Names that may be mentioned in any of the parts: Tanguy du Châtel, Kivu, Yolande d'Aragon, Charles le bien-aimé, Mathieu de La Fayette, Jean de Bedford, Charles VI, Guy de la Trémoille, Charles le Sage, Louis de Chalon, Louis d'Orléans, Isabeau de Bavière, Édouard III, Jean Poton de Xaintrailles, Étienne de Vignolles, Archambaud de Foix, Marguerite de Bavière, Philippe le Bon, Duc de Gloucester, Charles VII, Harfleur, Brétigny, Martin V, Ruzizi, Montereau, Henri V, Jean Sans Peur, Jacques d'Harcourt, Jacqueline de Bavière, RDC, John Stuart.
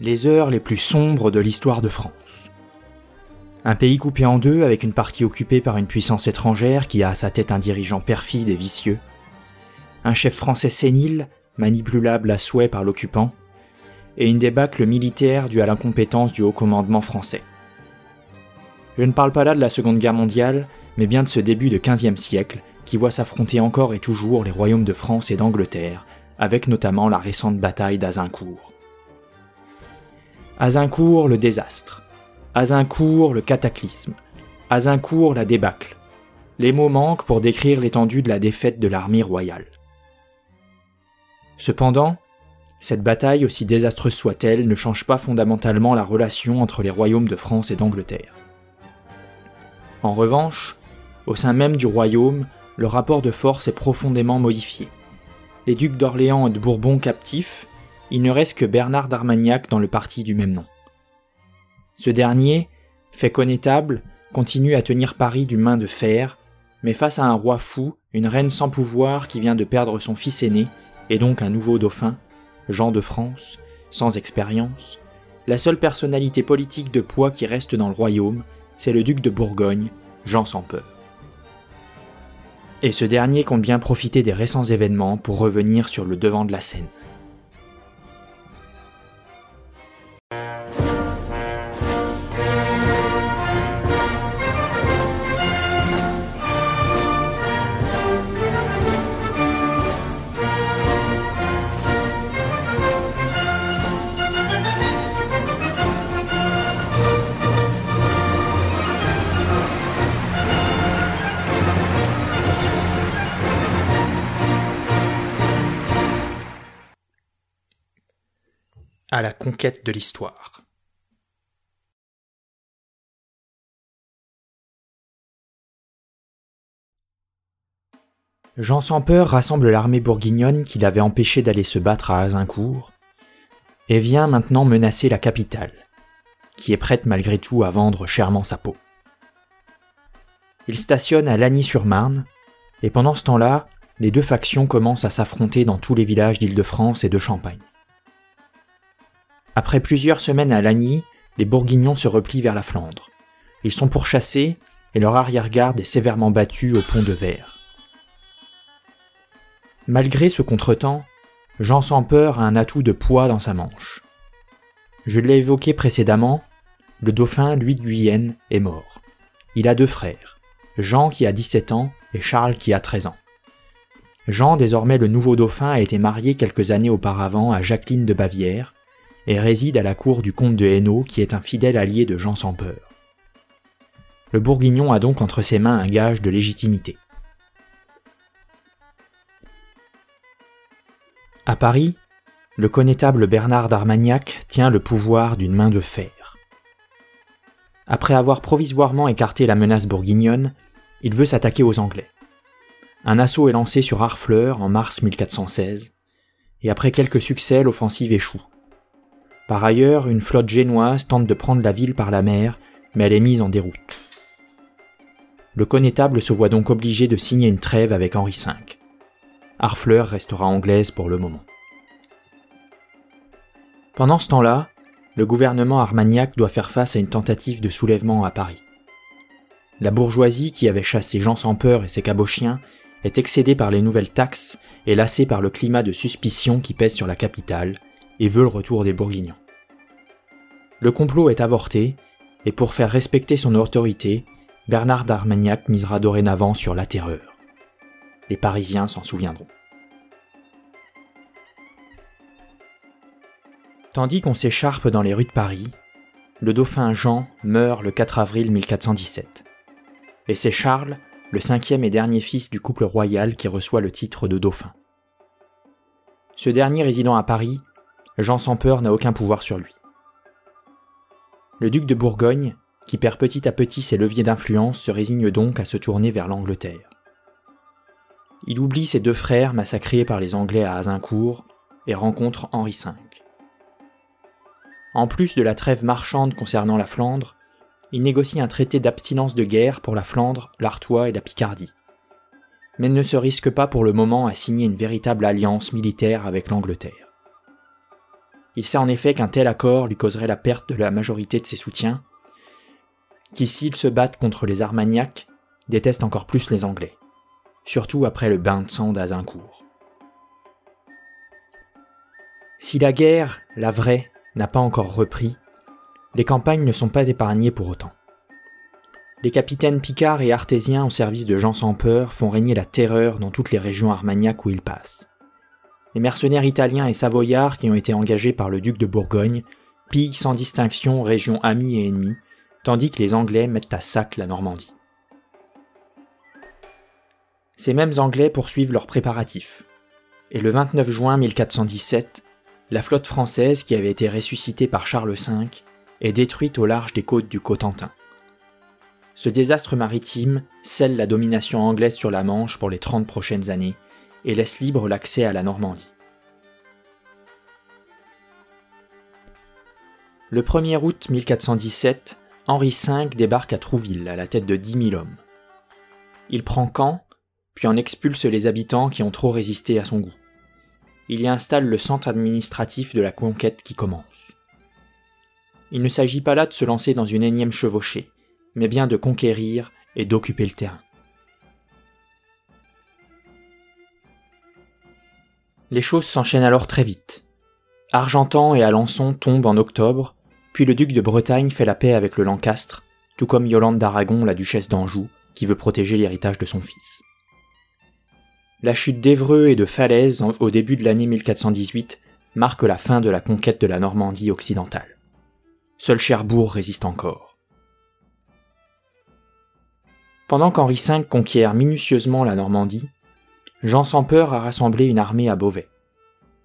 les heures les plus sombres de l'histoire de France. Un pays coupé en deux avec une partie occupée par une puissance étrangère qui a à sa tête un dirigeant perfide et vicieux, un chef français sénile, manipulable à souhait par l'occupant, et une débâcle militaire due à l'incompétence du haut commandement français. Je ne parle pas là de la Seconde Guerre mondiale, mais bien de ce début de XVe siècle qui voit s'affronter encore et toujours les royaumes de France et d'Angleterre, avec notamment la récente bataille d'Azincourt. Azincourt, le désastre. Azincourt, le cataclysme. Azincourt, la débâcle. Les mots manquent pour décrire l'étendue de la défaite de l'armée royale. Cependant, cette bataille, aussi désastreuse soit-elle, ne change pas fondamentalement la relation entre les royaumes de France et d'Angleterre. En revanche, au sein même du royaume, le rapport de force est profondément modifié. Les ducs d'Orléans et de Bourbon captifs, il ne reste que Bernard d'Armagnac dans le parti du même nom. Ce dernier, fait connétable, continue à tenir Paris d'une main de fer, mais face à un roi fou, une reine sans pouvoir qui vient de perdre son fils aîné, et donc un nouveau dauphin, Jean de France, sans expérience, la seule personnalité politique de poids qui reste dans le royaume, c'est le duc de Bourgogne, Jean Sans Peur. Et ce dernier compte bien profiter des récents événements pour revenir sur le devant de la scène. À la conquête de l'histoire. Jean Sans Peur rassemble l'armée bourguignonne qui l'avait empêché d'aller se battre à Azincourt et vient maintenant menacer la capitale, qui est prête malgré tout à vendre chèrement sa peau. Il stationne à Lagny-sur-Marne et pendant ce temps-là, les deux factions commencent à s'affronter dans tous les villages d'Île-de-France et de Champagne. Après plusieurs semaines à Lagny, les Bourguignons se replient vers la Flandre. Ils sont pourchassés et leur arrière-garde est sévèrement battue au pont de Vers. Malgré ce contretemps, Jean Sans Peur a un atout de poids dans sa manche. Je l'ai évoqué précédemment, le dauphin Louis de Guyenne est mort. Il a deux frères, Jean qui a 17 ans et Charles qui a 13 ans. Jean, désormais le nouveau dauphin, a été marié quelques années auparavant à Jacqueline de Bavière, et réside à la cour du comte de Hainaut qui est un fidèle allié de Jean Sans Peur. Le Bourguignon a donc entre ses mains un gage de légitimité. À Paris, le connétable Bernard d'Armagnac tient le pouvoir d'une main de fer. Après avoir provisoirement écarté la menace bourguignonne, il veut s'attaquer aux Anglais. Un assaut est lancé sur Harfleur en mars 1416, et après quelques succès, l'offensive échoue. Par ailleurs, une flotte génoise tente de prendre la ville par la mer, mais elle est mise en déroute. Le connétable se voit donc obligé de signer une trêve avec Henri V. Harfleur restera anglaise pour le moment. Pendant ce temps-là, le gouvernement Armagnac doit faire face à une tentative de soulèvement à Paris. La bourgeoisie qui avait chassé Jean Sans Peur et ses cabochiens est excédée par les nouvelles taxes et lassée par le climat de suspicion qui pèse sur la capitale, et veut le retour des Bourguignons. Le complot est avorté, et pour faire respecter son autorité, Bernard d'Armagnac misera dorénavant sur la terreur. Les Parisiens s'en souviendront. Tandis qu'on s'écharpe dans les rues de Paris, le dauphin Jean meurt le 4 avril 1417. Et c'est Charles, le cinquième et dernier fils du couple royal, qui reçoit le titre de dauphin. Ce dernier résidant à Paris, Jean Sans Peur n'a aucun pouvoir sur lui. Le duc de Bourgogne, qui perd petit à petit ses leviers d'influence, se résigne donc à se tourner vers l'Angleterre. Il oublie ses deux frères massacrés par les Anglais à Azincourt et rencontre Henri V. En plus de la trêve marchande concernant la Flandre, il négocie un traité d'abstinence de guerre pour la Flandre, l'Artois et la Picardie, mais ne se risque pas pour le moment à signer une véritable alliance militaire avec l'Angleterre. Il sait en effet qu'un tel accord lui causerait la perte de la majorité de ses soutiens, qui s'ils se battent contre les Armagnacs, détestent encore plus les Anglais, surtout après le bain de sang d'Azincourt. Si la guerre, la vraie, n'a pas encore repris, les campagnes ne sont pas épargnées pour autant. Les capitaines picards et artésiens au service de Jean Sans Peur font régner la terreur dans toutes les régions armagnaques où ils passent. Les mercenaires italiens et savoyards qui ont été engagés par le duc de Bourgogne pillent sans distinction régions amies et ennemies, tandis que les Anglais mettent à sac la Normandie. Ces mêmes Anglais poursuivent leurs préparatifs, et le 29 juin 1417, la flotte française qui avait été ressuscitée par Charles V est détruite au large des côtes du Cotentin. Ce désastre maritime scelle la domination anglaise sur la Manche pour les 30 prochaines années et laisse libre l'accès à la Normandie. Le 1er août 1417, Henri V débarque à Trouville à la tête de 10 000 hommes. Il prend Caen, puis en expulse les habitants qui ont trop résisté à son goût. Il y installe le centre administratif de la conquête qui commence. Il ne s'agit pas là de se lancer dans une énième chevauchée, mais bien de conquérir et d'occuper le terrain. Les choses s'enchaînent alors très vite. Argentan et Alençon tombent en octobre, puis le duc de Bretagne fait la paix avec le Lancastre, tout comme Yolande d'Aragon, la duchesse d'Anjou, qui veut protéger l'héritage de son fils. La chute d'Évreux et de Falaise au début de l'année 1418 marque la fin de la conquête de la Normandie occidentale. Seul Cherbourg résiste encore. Pendant qu'Henri V conquiert minutieusement la Normandie, Jean Sans Peur a rassemblé une armée à Beauvais,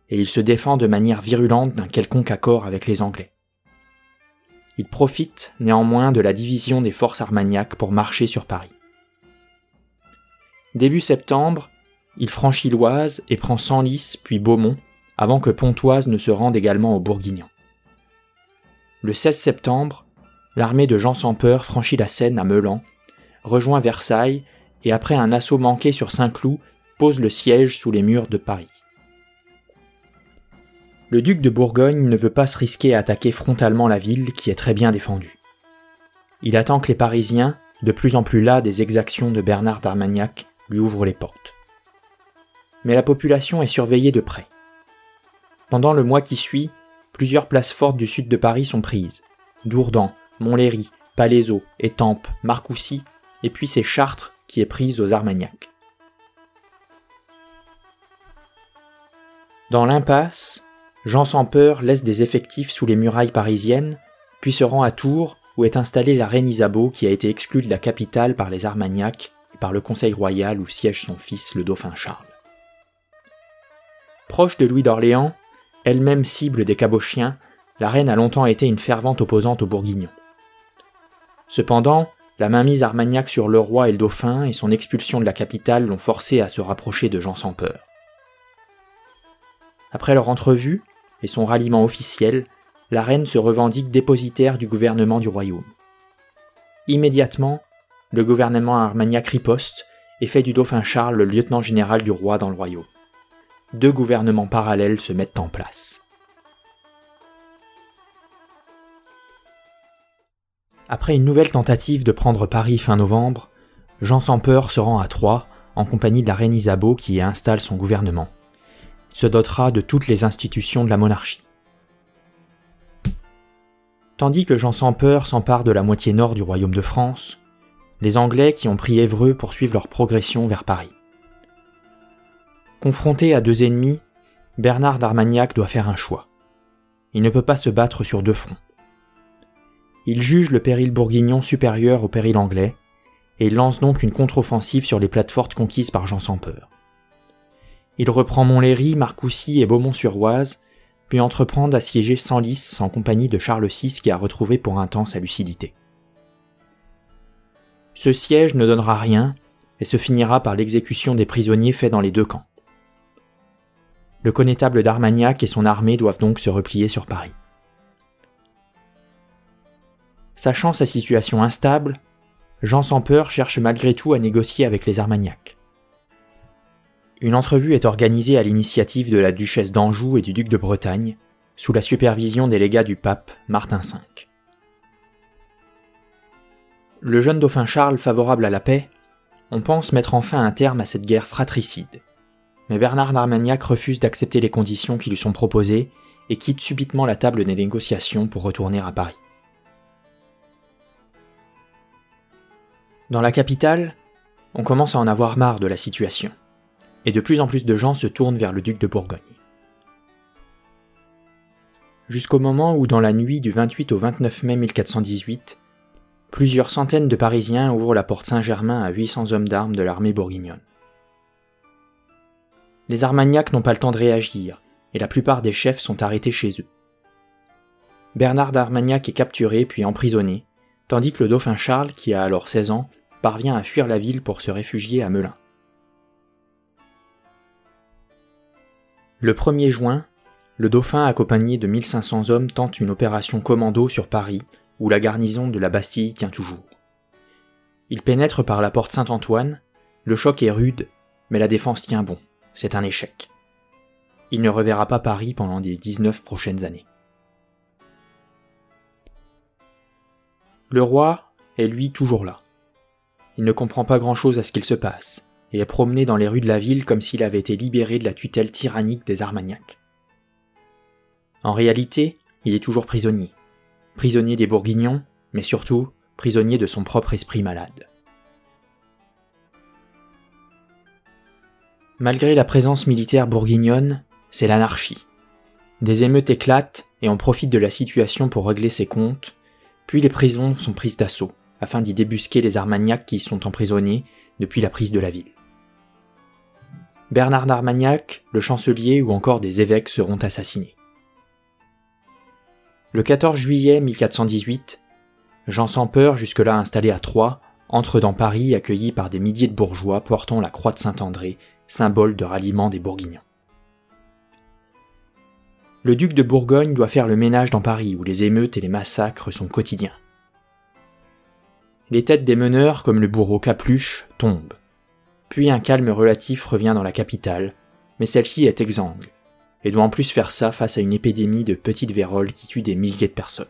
et il se défend de manière virulente d'un quelconque accord avec les Anglais. Il profite néanmoins de la division des forces armagnaques pour marcher sur Paris. Début septembre, il franchit l'Oise et prend Senlis puis Beaumont avant que Pontoise ne se rende également aux Bourguignons. Le 16 septembre, l'armée de Jean Sans Peur franchit la Seine à Meulan, rejoint Versailles et après un assaut manqué sur Saint-Cloud, pose le siège sous les murs de Paris. Le duc de Bourgogne ne veut pas se risquer à attaquer frontalement la ville qui est très bien défendue. Il attend que les Parisiens, de plus en plus las des exactions de Bernard d'Armagnac, lui ouvrent les portes. Mais la population est surveillée de près. Pendant le mois qui suit, plusieurs places fortes du sud de Paris sont prises. Dourdan, Montlhéry, Palaiseau, Étampes, Marcoussis, et puis c'est Chartres qui est prise aux Armagnacs. Dans l'impasse, Jean Sans Peur laisse des effectifs sous les murailles parisiennes, puis se rend à Tours où est installée la reine Isabeau qui a été exclue de la capitale par les Armagnacs et par le Conseil royal où siège son fils le Dauphin Charles. Proche de Louis d'Orléans, elle-même cible des Cabochiens, la reine a longtemps été une fervente opposante aux Bourguignons. Cependant, la mainmise Armagnac sur le roi et le dauphin et son expulsion de la capitale l'ont forcé à se rapprocher de Jean Sans Peur. Après leur entrevue et son ralliement officiel, la reine se revendique dépositaire du gouvernement du royaume. Immédiatement, le gouvernement Armagnac riposte et fait du dauphin Charles le lieutenant général du roi dans le royaume. Deux gouvernements parallèles se mettent en place. Après une nouvelle tentative de prendre Paris fin novembre, Jean Sans Peur se rend à Troyes en compagnie de la reine Isabeau qui y installe son gouvernement. Il se dotera de toutes les institutions de la monarchie. Tandis que Jean Sans Peur s'empare de la moitié nord du royaume de France, les Anglais qui ont pris Évreux poursuivent leur progression vers Paris. Confronté à deux ennemis, Bernard d'Armagnac doit faire un choix. Il ne peut pas se battre sur deux fronts. Il juge le péril bourguignon supérieur au péril anglais, et il lance donc une contre-offensive sur les places fortes conquises par Jean Sans Peur. Il reprend Montlhéry, Marcoussis et Beaumont-sur-Oise, puis entreprend d'assiéger Senlis en compagnie de Charles VI qui a retrouvé pour un temps sa lucidité. Ce siège ne donnera rien, et se finira par l'exécution des prisonniers faits dans les deux camps. Le connétable d'Armagnac et son armée doivent donc se replier sur Paris. Sachant sa situation instable, Jean Sans Peur cherche malgré tout à négocier avec les Armagnacs. Une entrevue est organisée à l'initiative de la duchesse d'Anjou et du duc de Bretagne, sous la supervision des légats du pape Martin V. Le jeune dauphin Charles favorable à la paix, on pense mettre enfin un terme à cette guerre fratricide. Mais Bernard d'Armagnac refuse d'accepter les conditions qui lui sont proposées et quitte subitement la table des négociations pour retourner à Paris. Dans la capitale, on commence à en avoir marre de la situation, et de plus en plus de gens se tournent vers le duc de Bourgogne. Jusqu'au moment où, dans la nuit du 28 au 29 mai 1418, plusieurs centaines de Parisiens ouvrent la porte Saint-Germain à 800 hommes d'armes de l'armée bourguignonne. Les Armagnacs n'ont pas le temps de réagir, et la plupart des chefs sont arrêtés chez eux. Bernard d'Armagnac est capturé puis emprisonné, tandis que le dauphin Charles, qui a alors 16 ans, parvient à fuir la ville pour se réfugier à Melun. Le 1er juin, le dauphin accompagné de 1500 hommes tente une opération commando sur Paris, où la garnison de la Bastille tient toujours. Il pénètre par la porte Saint-Antoine, le choc est rude, mais la défense tient bon. C'est un échec. Il ne reverra pas Paris pendant les 19 prochaines années. Le roi est lui toujours là. Il ne comprend pas grand-chose à ce qu'il se passe, et est promené dans les rues de la ville comme s'il avait été libéré de la tutelle tyrannique des Armagnacs. En réalité, il est toujours prisonnier. Prisonnier des Bourguignons, mais surtout prisonnier de son propre esprit malade. Malgré la présence militaire bourguignonne, c'est l'anarchie. Des émeutes éclatent et on profite de la situation pour régler ses comptes, puis les prisons sont prises d'assaut, afin d'y débusquer les Armagnacs qui y sont emprisonnés depuis la prise de la ville. Bernard d'Armagnac, le chancelier ou encore des évêques seront assassinés. Le 14 juillet 1418, Jean Sans Peur, jusque-là installé à Troyes, entre dans Paris accueilli par des milliers de bourgeois portant la croix de Saint-André, symbole de ralliement des Bourguignons. Le duc de Bourgogne doit faire le ménage dans Paris où les émeutes et les massacres sont quotidiens. Les têtes des meneurs, comme le bourreau Capluche, tombent. Puis un calme relatif revient dans la capitale, mais celle-ci est exsangue, et doit en plus faire ça face à une épidémie de petites véroles qui tue des milliers de personnes.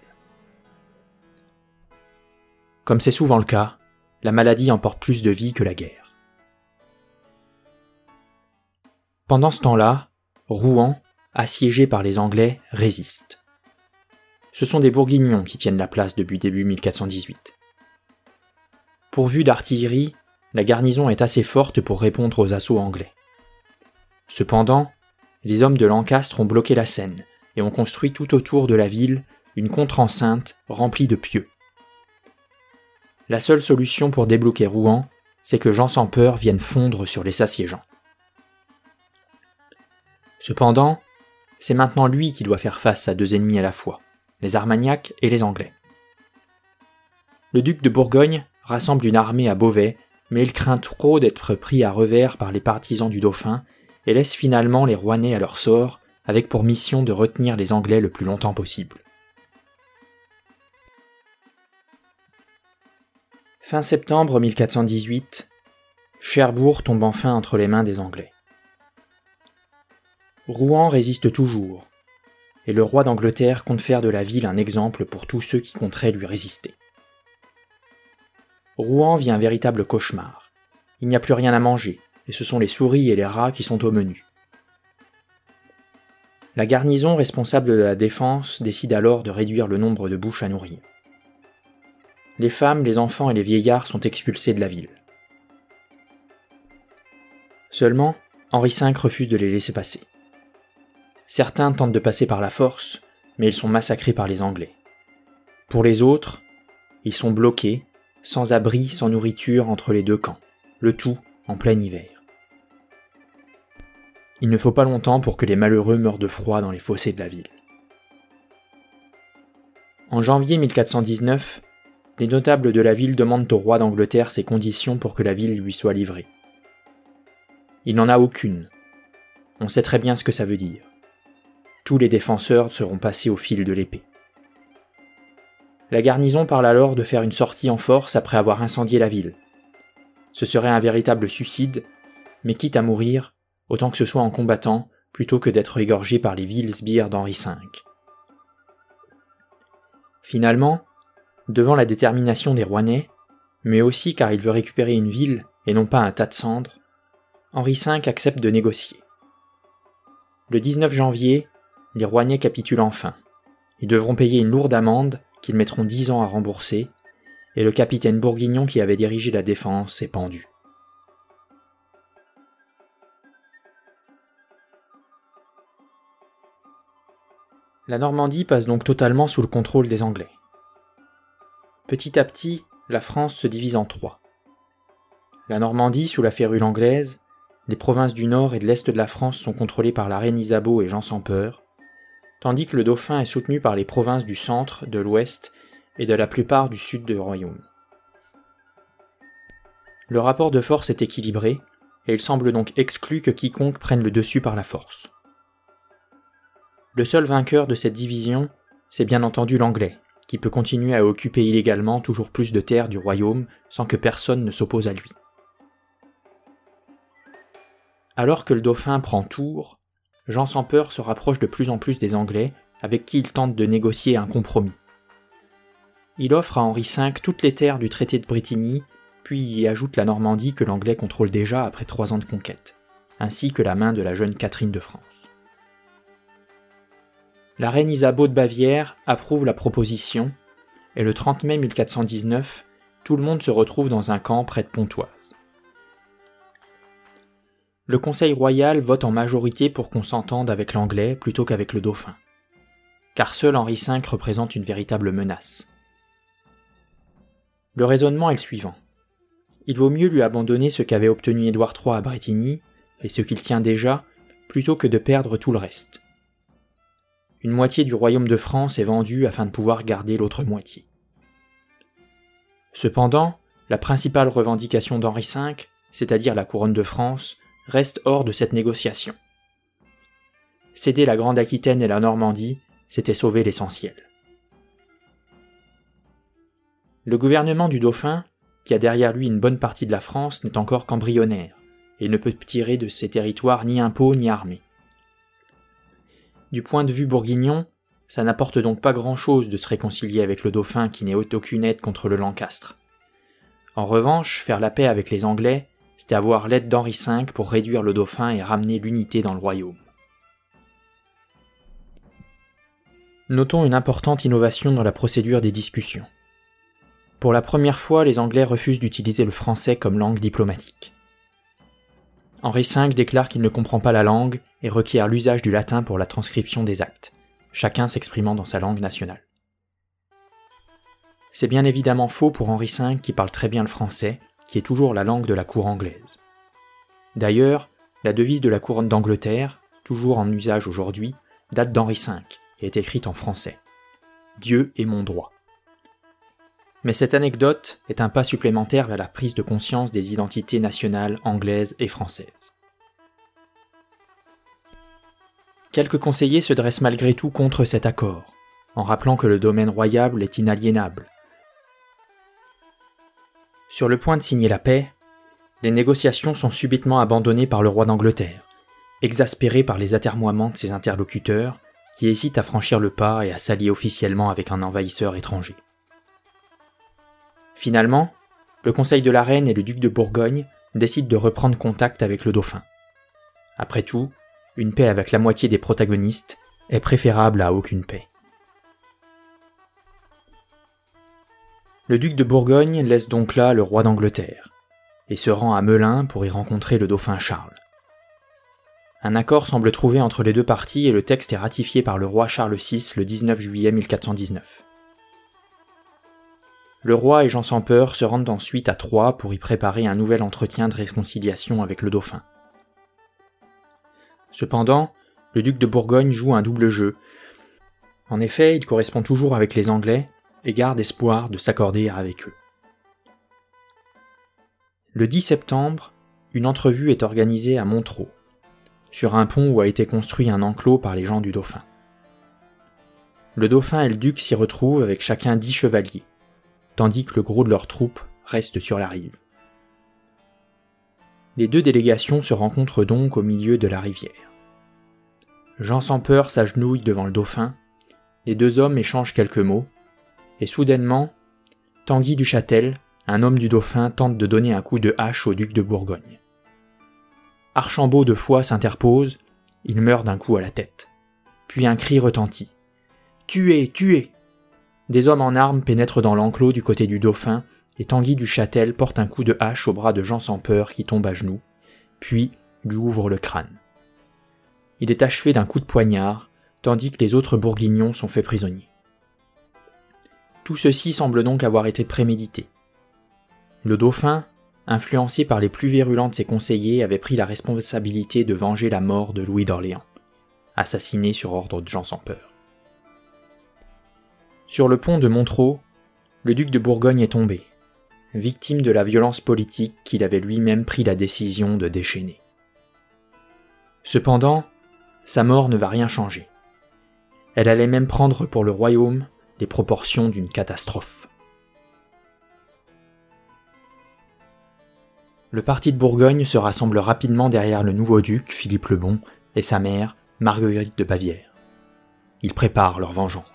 Comme c'est souvent le cas, la maladie emporte plus de vies que la guerre. Pendant ce temps-là, Rouen, assiégé par les Anglais, résiste. Ce sont des Bourguignons qui tiennent la place depuis début 1418. Pourvue d'artillerie, la garnison est assez forte pour répondre aux assauts anglais. Cependant, les hommes de Lancastre ont bloqué la Seine et ont construit tout autour de la ville une contre-enceinte remplie de pieux. La seule solution pour débloquer Rouen, c'est que Jean Sans Peur vienne fondre sur les assiégeants. Cependant, c'est maintenant lui qui doit faire face à deux ennemis à la fois, les Armagnacs et les Anglais. Le duc de Bourgogne rassemble une armée à Beauvais, mais il craint trop d'être pris à revers par les partisans du dauphin et laisse finalement les Rouennais à leur sort, avec pour mission de retenir les Anglais le plus longtemps possible. Fin septembre 1418, Cherbourg tombe enfin entre les mains des Anglais. Rouen résiste toujours, et le roi d'Angleterre compte faire de la ville un exemple pour tous ceux qui compteraient lui résister. Rouen vit un véritable cauchemar. Il n'y a plus rien à manger, et ce sont les souris et les rats qui sont au menu. La garnison responsable de la défense décide alors de réduire le nombre de bouches à nourrir. Les femmes, les enfants et les vieillards sont expulsés de la ville. Seulement, Henri V refuse de les laisser passer. Certains tentent de passer par la force, mais ils sont massacrés par les Anglais. Pour les autres, ils sont bloqués, sans abri, sans nourriture entre les deux camps, le tout en plein hiver. Il ne faut pas longtemps pour que les malheureux meurent de froid dans les fossés de la ville. En janvier 1419, les notables de la ville demandent au roi d'Angleterre ses conditions pour que la ville lui soit livrée. Il n'en a aucune. On sait très bien ce que ça veut dire. Tous les défenseurs seront passés au fil de l'épée. La garnison parle alors de faire une sortie en force après avoir incendié la ville. Ce serait un véritable suicide, mais quitte à mourir, autant que ce soit en combattant, plutôt que d'être égorgé par les vils sbires d'Henri V, Finalement, devant la détermination des Rouennais, mais aussi car il veut récupérer une ville et non pas un tas de cendres, Henri V accepte de négocier. Le 19 janvier, les Rouennais capitulent enfin. Ils devront payer une lourde amende qu'ils mettront 10 ans à rembourser, et le capitaine bourguignon qui avait dirigé la défense est pendu. La Normandie passe donc totalement sous le contrôle des Anglais. Petit à petit, la France se divise en trois. La Normandie sous la férule anglaise, les provinces du nord et de l'est de la France sont contrôlées par la reine Isabeau et Jean Sans Peur, tandis que le Dauphin est soutenu par les provinces du centre, de l'ouest et de la plupart du sud du royaume. Le rapport de force est équilibré, et il semble donc exclu que quiconque prenne le dessus par la force. Le seul vainqueur de cette division, c'est bien entendu l'Anglais, qui peut continuer à occuper illégalement toujours plus de terres du royaume sans que personne ne s'oppose à lui. Alors que le Dauphin prend Tours, Jean Sans Peur se rapproche de plus en plus des Anglais, avec qui il tente de négocier un compromis. Il offre à Henri V toutes les terres du traité de Brétigny, puis il y ajoute la Normandie que l'Anglais contrôle déjà après 3 ans de conquête, ainsi que la main de la jeune Catherine de France. La reine Isabeau de Bavière approuve la proposition, et le 30 mai 1419, tout le monde se retrouve dans un camp près de Pontoise. Le Conseil royal vote en majorité pour qu'on s'entende avec l'Anglais plutôt qu'avec le Dauphin, car seul Henri V représente une véritable menace. Le raisonnement est le suivant. Il vaut mieux lui abandonner ce qu'avait obtenu Édouard III à Brétigny, et ce qu'il tient déjà, plutôt que de perdre tout le reste. Une moitié du royaume de France est vendue afin de pouvoir garder l'autre moitié. Cependant, la principale revendication d'Henri V, c'est-à-dire la couronne de France, reste hors de cette négociation. Céder la Grande-Aquitaine et la Normandie, c'était sauver l'essentiel. Le gouvernement du Dauphin, qui a derrière lui une bonne partie de la France, n'est encore qu'embryonnaire, et ne peut tirer de ses territoires ni impôts ni armée. Du point de vue bourguignon, ça n'apporte donc pas grand-chose de se réconcilier avec le Dauphin qui n'est aucune aide contre le Lancastre. En revanche, faire la paix avec les Anglais, c'était avoir l'aide d'Henri V pour réduire le Dauphin et ramener l'unité dans le royaume. Notons une importante innovation dans la procédure des discussions. Pour la première fois, les Anglais refusent d'utiliser le français comme langue diplomatique. Henri V déclare qu'il ne comprend pas la langue et requiert l'usage du latin pour la transcription des actes, chacun s'exprimant dans sa langue nationale. C'est bien évidemment faux pour Henri V qui parle très bien le français, qui est toujours la langue de la cour anglaise. D'ailleurs, la devise de la couronne d'Angleterre, toujours en usage aujourd'hui, date d'Henri V et est écrite en français. « Dieu est mon droit ». Mais cette anecdote est un pas supplémentaire vers la prise de conscience des identités nationales anglaises et françaises. Quelques conseillers se dressent malgré tout contre cet accord, en rappelant que le domaine royal est inaliénable. Sur le point de signer la paix, les négociations sont subitement abandonnées par le roi d'Angleterre, exaspéré par les atermoiements de ses interlocuteurs, qui hésitent à franchir le pas et à s'allier officiellement avec un envahisseur étranger. Finalement, le conseil de la reine et le duc de Bourgogne décident de reprendre contact avec le Dauphin. Après tout, une paix avec la moitié des protagonistes est préférable à aucune paix. Le duc de Bourgogne laisse donc là le roi d'Angleterre et se rend à Melun pour y rencontrer le dauphin Charles. Un accord semble trouvé entre les deux parties et le texte est ratifié par le roi Charles VI le 19 juillet 1419. Le roi et Jean Sans Peur se rendent ensuite à Troyes pour y préparer un nouvel entretien de réconciliation avec le Dauphin. Cependant, le duc de Bourgogne joue un double jeu. En effet, il correspond toujours avec les Anglais et garde espoir de s'accorder avec eux. Le 10 septembre, une entrevue est organisée à Montereau, sur un pont où a été construit un enclos par les gens du Dauphin. Le Dauphin et le duc s'y retrouvent avec chacun 10 chevaliers. Tandis que le gros de leurs troupes reste sur la rive. Les deux délégations se rencontrent donc au milieu de la rivière. Jean Sans Peur s'agenouille devant le dauphin, les deux hommes échangent quelques mots, et soudainement, Tanguy du Châtel, un homme du Dauphin, tente de donner un coup de hache au duc de Bourgogne. Archambaud de Foix s'interpose, il meurt d'un coup à la tête. Puis un cri retentit. « Tuez, tuez !» Des hommes en armes pénètrent dans l'enclos du côté du Dauphin, et Tanguy du Châtel porte un coup de hache au bras de Jean Sans Peur qui tombe à genoux, puis lui ouvre le crâne. Il est achevé d'un coup de poignard, tandis que les autres bourguignons sont faits prisonniers. Tout ceci semble donc avoir été prémédité. Le Dauphin, influencé par les plus virulents de ses conseillers, avait pris la responsabilité de venger la mort de Louis d'Orléans, assassiné sur ordre de Jean Sans Peur. Sur le pont de Montereau, le duc de Bourgogne est tombé, victime de la violence politique qu'il avait lui-même pris la décision de déchaîner. Cependant, sa mort ne va rien changer. Elle allait même prendre pour le royaume les proportions d'une catastrophe. Le parti de Bourgogne se rassemble rapidement derrière le nouveau duc, Philippe le Bon, et sa mère, Marguerite de Bavière. Ils préparent leur vengeance.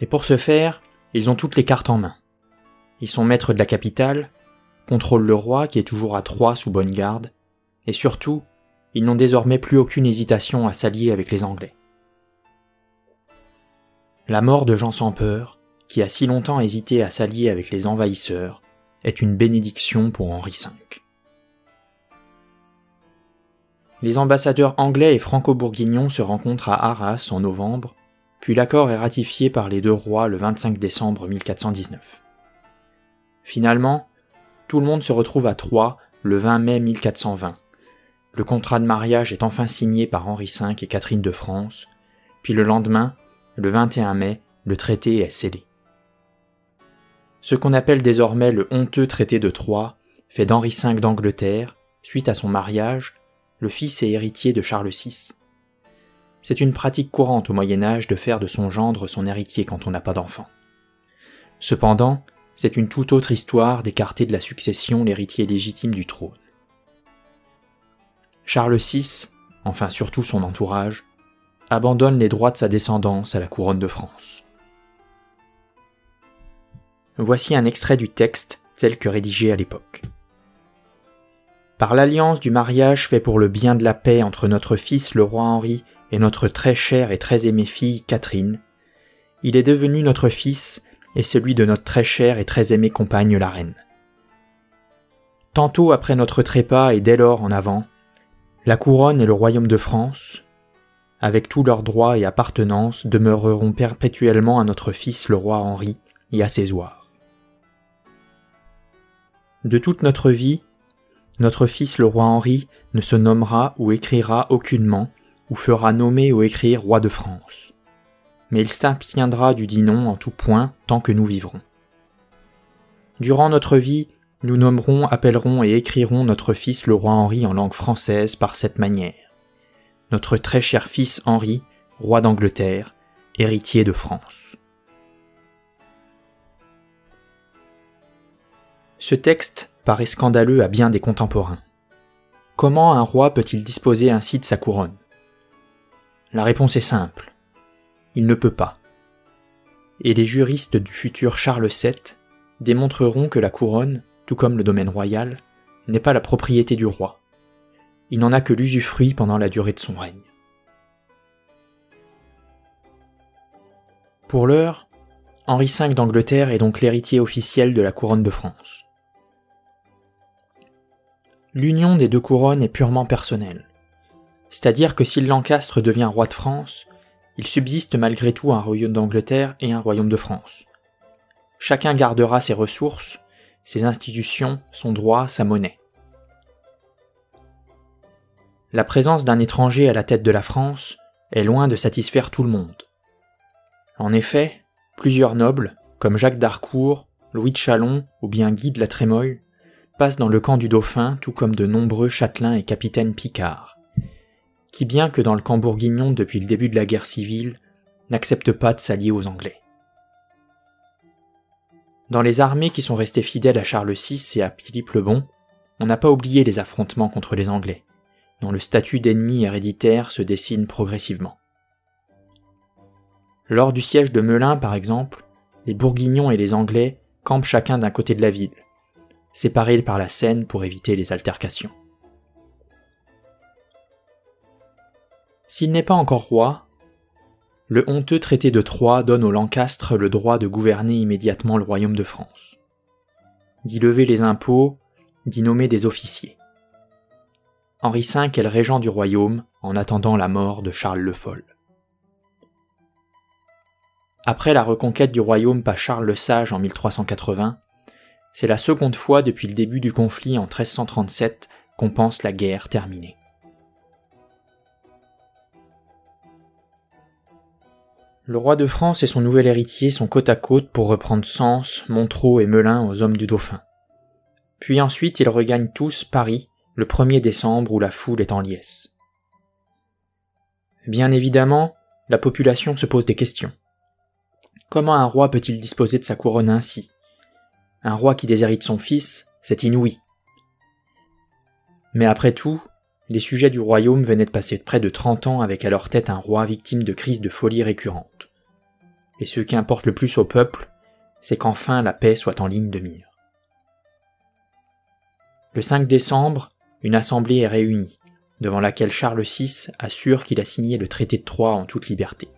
Et pour ce faire, ils ont toutes les cartes en main. Ils sont maîtres de la capitale, contrôlent le roi qui est toujours à Troyes sous bonne garde, et surtout, ils n'ont désormais plus aucune hésitation à s'allier avec les Anglais. La mort de Jean Sans Peur, qui a si longtemps hésité à s'allier avec les envahisseurs, est une bénédiction pour Henri V. Les ambassadeurs anglais et franco-bourguignons se rencontrent à Arras en novembre, puis l'accord est ratifié par les deux rois le 25 décembre 1419. Finalement, tout le monde se retrouve à Troyes le 20 mai 1420. Le contrat de mariage est enfin signé par Henri V et Catherine de France, puis le lendemain, le 21 mai, le traité est scellé. Ce qu'on appelle désormais le honteux traité de Troyes fait d'Henri V d'Angleterre, suite à son mariage, le fils et héritier de Charles VI. C'est une pratique courante au Moyen-Âge de faire de son gendre son héritier quand on n'a pas d'enfant. Cependant, c'est une toute autre histoire d'écarter de la succession l'héritier légitime du trône. Charles VI, enfin surtout son entourage, abandonne les droits de sa descendance à la couronne de France. Voici un extrait du texte tel que rédigé à l'époque. « Par l'alliance du mariage fait pour le bien de la paix entre notre fils le roi Henri et notre très chère et très aimée fille Catherine, il est devenu notre fils et celui de notre très chère et très aimée compagne la reine. Tantôt après notre trépas et dès lors en avant, la couronne et le royaume de France, avec tous leurs droits et appartenances, demeureront perpétuellement à notre fils le roi Henri et à ses oirs. De toute notre vie, notre fils le roi Henri ne se nommera ou écrira aucunement, ou fera nommer ou écrire roi de France. Mais il s'abstiendra du dit nom en tout point tant que nous vivrons. Durant notre vie, nous nommerons, appellerons et écrirons notre fils le roi Henri en langue française par cette manière. Notre très cher fils Henri, roi d'Angleterre, héritier de France. » Ce texte paraît scandaleux à bien des contemporains. Comment un roi peut-il disposer ainsi de sa couronne ? La réponse est simple. Il ne peut pas. Et les juristes du futur Charles VII démontreront que la couronne, tout comme le domaine royal, n'est pas la propriété du roi. Il n'en a que l'usufruit pendant la durée de son règne. Pour l'heure, Henri V d'Angleterre est donc l'héritier officiel de la couronne de France. L'union des deux couronnes est purement personnelle. C'est-à-dire que si Lancastre devient roi de France, il subsiste malgré tout un royaume d'Angleterre et un royaume de France. Chacun gardera ses ressources, ses institutions, son droit, sa monnaie. La présence d'un étranger à la tête de la France est loin de satisfaire tout le monde. En effet, plusieurs nobles, comme Jacques d'Harcourt, Louis de Chalon ou bien Guy de la Trémoille, passent dans le camp du Dauphin tout comme de nombreux châtelains et capitaines picards, qui bien que dans le camp bourguignon depuis le début de la guerre civile, n'acceptent pas de s'allier aux Anglais. Dans les armées qui sont restées fidèles à Charles VI et à Philippe le Bon, on n'a pas oublié les affrontements contre les Anglais, dont le statut d'ennemi héréditaire se dessine progressivement. Lors du siège de Melun, par exemple, les Bourguignons et les Anglais campent chacun d'un côté de la ville, séparés par la Seine pour éviter les altercations. S'il n'est pas encore roi, le honteux traité de Troyes donne aux Lancastres le droit de gouverner immédiatement le royaume de France, d'y lever les impôts, d'y nommer des officiers. Henri V est le régent du royaume en attendant la mort de Charles le Fol. Après la reconquête du royaume par Charles le Sage en 1380, c'est la seconde fois depuis le début du conflit en 1337 qu'on pense la guerre terminée. Le roi de France et son nouvel héritier sont côte à côte pour reprendre Sens, Montereau et Melun aux hommes du Dauphin. Puis ensuite, ils regagnent tous Paris le 1er décembre où la foule est en liesse. Bien évidemment, la population se pose des questions. Comment un roi peut-il disposer de sa couronne ainsi? Un roi qui déshérite son fils, c'est inouï. Mais après tout, les sujets du royaume venaient de passer près de 30 ans avec à leur tête un roi victime de crises de folie récurrentes. Et ce qui importe le plus au peuple, c'est qu'enfin la paix soit en ligne de mire. Le 5 décembre, une assemblée est réunie, devant laquelle Charles VI assure qu'il a signé le traité de Troyes en toute liberté.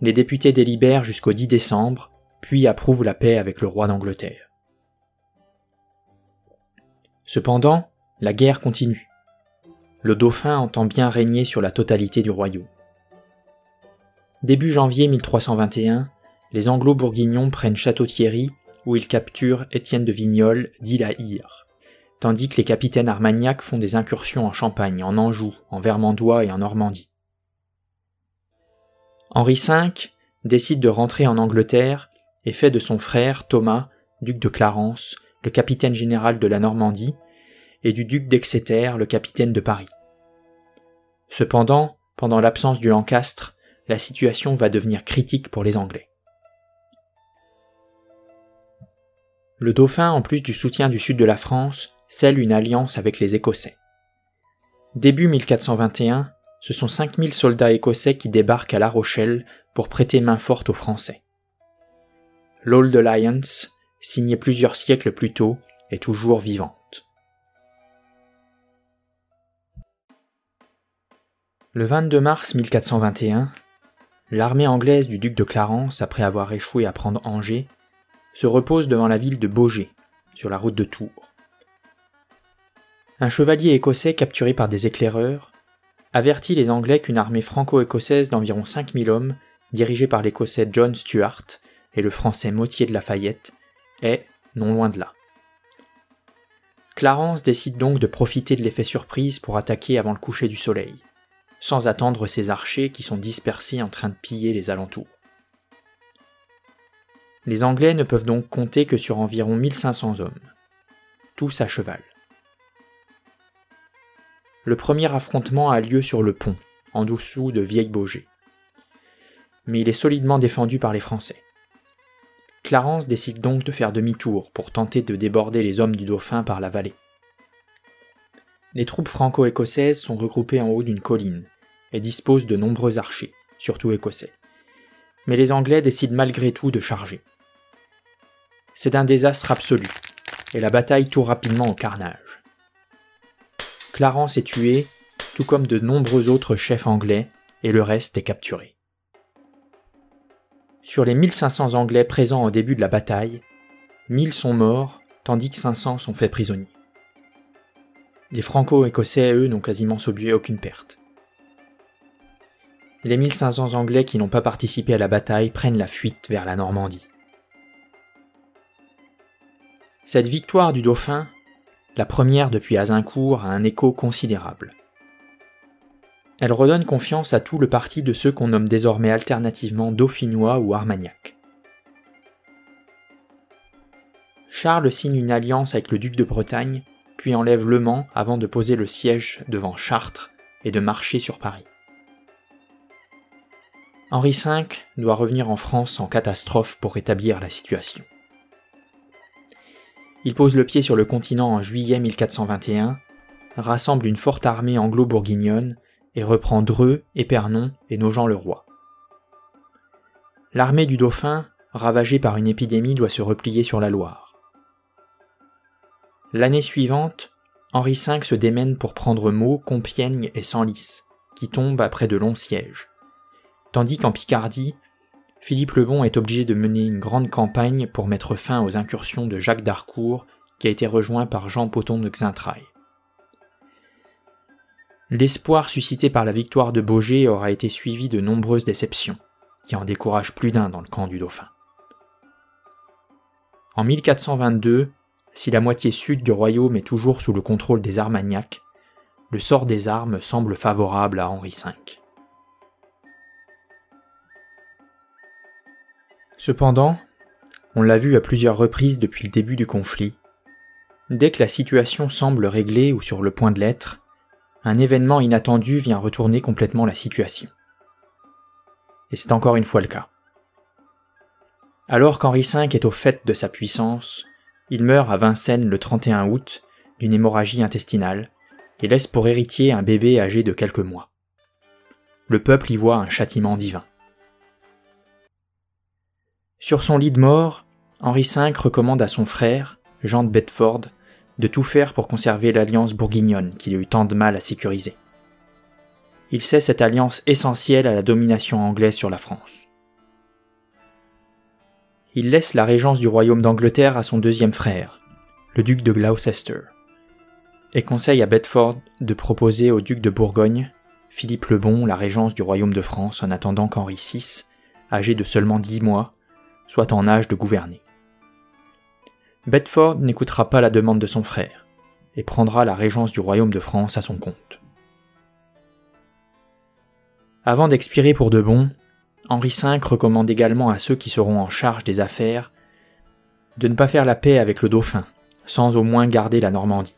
Les députés délibèrent jusqu'au 10 décembre, puis approuvent la paix avec le roi d'Angleterre. Cependant, la guerre continue. Le dauphin entend bien régner sur la totalité du royaume. Début janvier 1321, les Anglo-Bourguignons prennent Château-Thierry où ils capturent Étienne de Vignolles, dit la Hire, tandis que les capitaines Armagnac font des incursions en Champagne, en Anjou, en Vermandois et en Normandie. Henri V décide de rentrer en Angleterre et fait de son frère Thomas, duc de Clarence, le capitaine général de la Normandie, et du duc d'Exeter, le capitaine de Paris. Cependant, pendant l'absence du Lancastre, la situation va devenir critique pour les Anglais. Le dauphin, en plus du soutien du sud de la France, scelle une alliance avec les Écossais. Début 1421, ce sont 5000 soldats écossais qui débarquent à La Rochelle pour prêter main forte aux Français. L'Old Alliance, signée plusieurs siècles plus tôt, est toujours vivante. Le 22 mars 1421, l'armée anglaise du duc de Clarence, après avoir échoué à prendre Angers, se repose devant la ville de Beaugé, sur la route de Tours. Un chevalier écossais capturé par des éclaireurs avertit les Anglais qu'une armée franco-écossaise d'environ 5000 hommes, dirigée par l'Écossais John Stuart et le Français Mathieu de La Fayette, est non loin de là. Clarence décide donc de profiter de l'effet surprise pour attaquer avant le coucher du soleil, sans attendre ses archers qui sont dispersés en train de piller les alentours. Les Anglais ne peuvent donc compter que sur environ 1500 hommes, tous à cheval. Le premier affrontement a lieu sur le pont, en dessous de Vieille-Beaugé. Mais il est solidement défendu par les Français. Clarence décide donc de faire demi-tour pour tenter de déborder les hommes du Dauphin par la vallée. Les troupes franco-écossaises sont regroupées en haut d'une colline et disposent de nombreux archers, surtout écossais. Mais les Anglais décident malgré tout de charger. C'est un désastre absolu, et la bataille tourne rapidement au carnage. Clarence est tué, tout comme de nombreux autres chefs anglais, et le reste est capturé. Sur les 1500 Anglais présents au début de la bataille, 1000 sont morts, tandis que 500 sont faits prisonniers. Les franco-écossais, eux, n'ont quasiment subi aucune perte. Les 1500 Anglais qui n'ont pas participé à la bataille prennent la fuite vers la Normandie. Cette victoire du Dauphin, la première depuis Azincourt, a un écho considérable. Elle redonne confiance à tout le parti de ceux qu'on nomme désormais alternativement Dauphinois ou Armagnac. Charles signe une alliance avec le duc de Bretagne, puis enlève Le Mans avant de poser le siège devant Chartres et de marcher sur Paris. Henri V doit revenir en France en catastrophe pour rétablir la situation. Il pose le pied sur le continent en juillet 1421, rassemble une forte armée anglo-bourguignonne et reprend Dreux, Épernon et Nogent-le-Roi. l'armée du Dauphin, ravagée par une épidémie, doit se replier sur la Loire. L'année suivante, Henri V se démène pour prendre Meaux, Compiègne et Senlis, qui tombent après de longs sièges. Tandis qu'en Picardie, Philippe le Bon est obligé de mener une grande campagne pour mettre fin aux incursions de Jacques d'Harcourt, qui a été rejoint par Jean Poton de Xaintrailles. L'espoir suscité par la victoire de Baugé aura été suivi de nombreuses déceptions, qui en découragent plus d'un dans le camp du Dauphin. En 1422, si la moitié sud du royaume est toujours sous le contrôle des Armagnacs, le sort des armes semble favorable à Henri V. Cependant, on l'a vu à plusieurs reprises depuis le début du conflit, dès que la situation semble réglée ou sur le point de l'être, un événement inattendu vient retourner complètement la situation. Et c'est encore une fois le cas. Alors qu'Henri V est au fait de sa puissance, il meurt à Vincennes le 31 août d'une hémorragie intestinale et laisse pour héritier un bébé âgé de quelques mois. Le peuple y voit un châtiment divin. Sur son lit de mort, Henri V recommande à son frère, Jean de Bedford, de tout faire pour conserver l'alliance bourguignonne qu'il a eu tant de mal à sécuriser. Il sait cette alliance essentielle à la domination anglaise sur la France. Il laisse la régence du royaume d'Angleterre à son deuxième frère, le duc de Gloucester, et conseille à Bedford de proposer au duc de Bourgogne, Philippe le Bon, la régence du royaume de France en attendant qu'Henri VI, âgé de seulement 10 mois, soit en âge de gouverner. Bedford n'écoutera pas la demande de son frère et prendra la régence du royaume de France à son compte. Avant d'expirer pour de bon, Henri V recommande également à ceux qui seront en charge des affaires de ne pas faire la paix avec le dauphin, sans au moins garder la Normandie.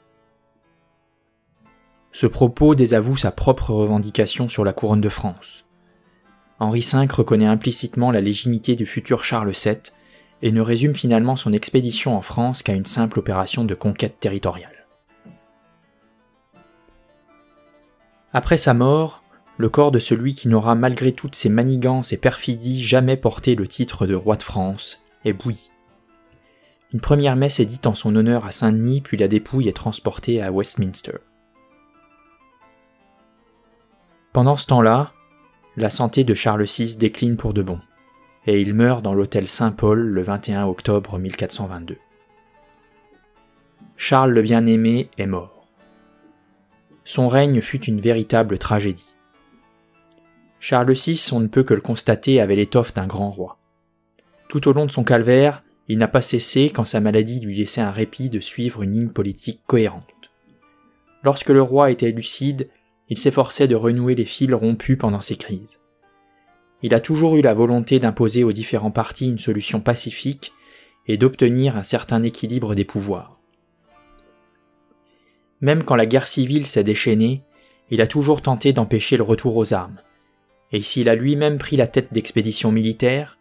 Ce propos désavoue sa propre revendication sur la couronne de France. Henri V reconnaît implicitement la légitimité du futur Charles VII et ne résume finalement son expédition en France qu'à une simple opération de conquête territoriale. Après sa mort, le corps de celui qui n'aura malgré toutes ses manigances et perfidies jamais porté le titre de roi de France est bouilli. Une première messe est dite en son honneur à Saint-Denis, puis la dépouille est transportée à Westminster. Pendant ce temps-là, la santé de Charles VI décline pour de bon, et il meurt dans l'hôtel Saint-Paul le 21 octobre 1422. Charles le bien-aimé est mort. Son règne fut une véritable tragédie. Charles VI, on ne peut que le constater, avait l'étoffe d'un grand roi. Tout au long de son calvaire, il n'a pas cessé, quand sa maladie lui laissait un répit, de suivre une ligne politique cohérente. Lorsque le roi était lucide, il s'efforçait de renouer les fils rompus pendant ses crises. Il a toujours eu la volonté d'imposer aux différents partis une solution pacifique et d'obtenir un certain équilibre des pouvoirs. Même quand la guerre civile s'est déchaînée, il a toujours tenté d'empêcher le retour aux armes. Et s'il a lui-même pris la tête d'expéditions militaires,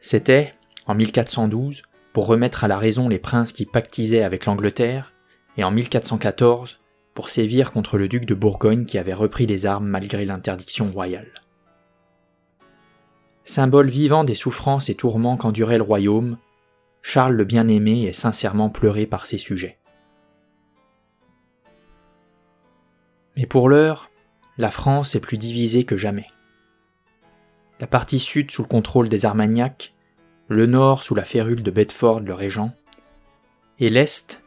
c'était, en 1412, pour remettre à la raison les princes qui pactisaient avec l'Angleterre, et en 1414, pour sévir contre le duc de Bourgogne qui avait repris les armes malgré l'interdiction royale. Symbole vivant des souffrances et tourments qu'endurait le royaume, Charles le bien-aimé est sincèrement pleuré par ses sujets. Mais pour l'heure, la France est plus divisée que jamais. La partie sud sous le contrôle des Armagnacs, le nord sous la férule de Bedford le régent, et l'est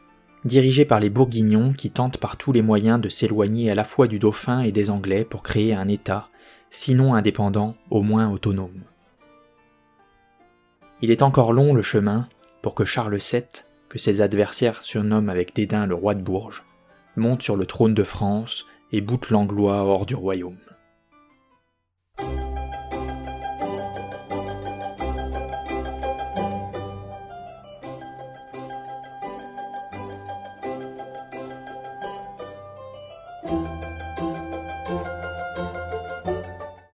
dirigé par les Bourguignons qui tentent par tous les moyens de s'éloigner à la fois du Dauphin et des Anglais pour créer un État, sinon indépendant, au moins autonome. Il est encore long le chemin pour que Charles VII, que ses adversaires surnomment avec dédain le roi de Bourges, monte sur le trône de France et boute l'Anglois hors du royaume.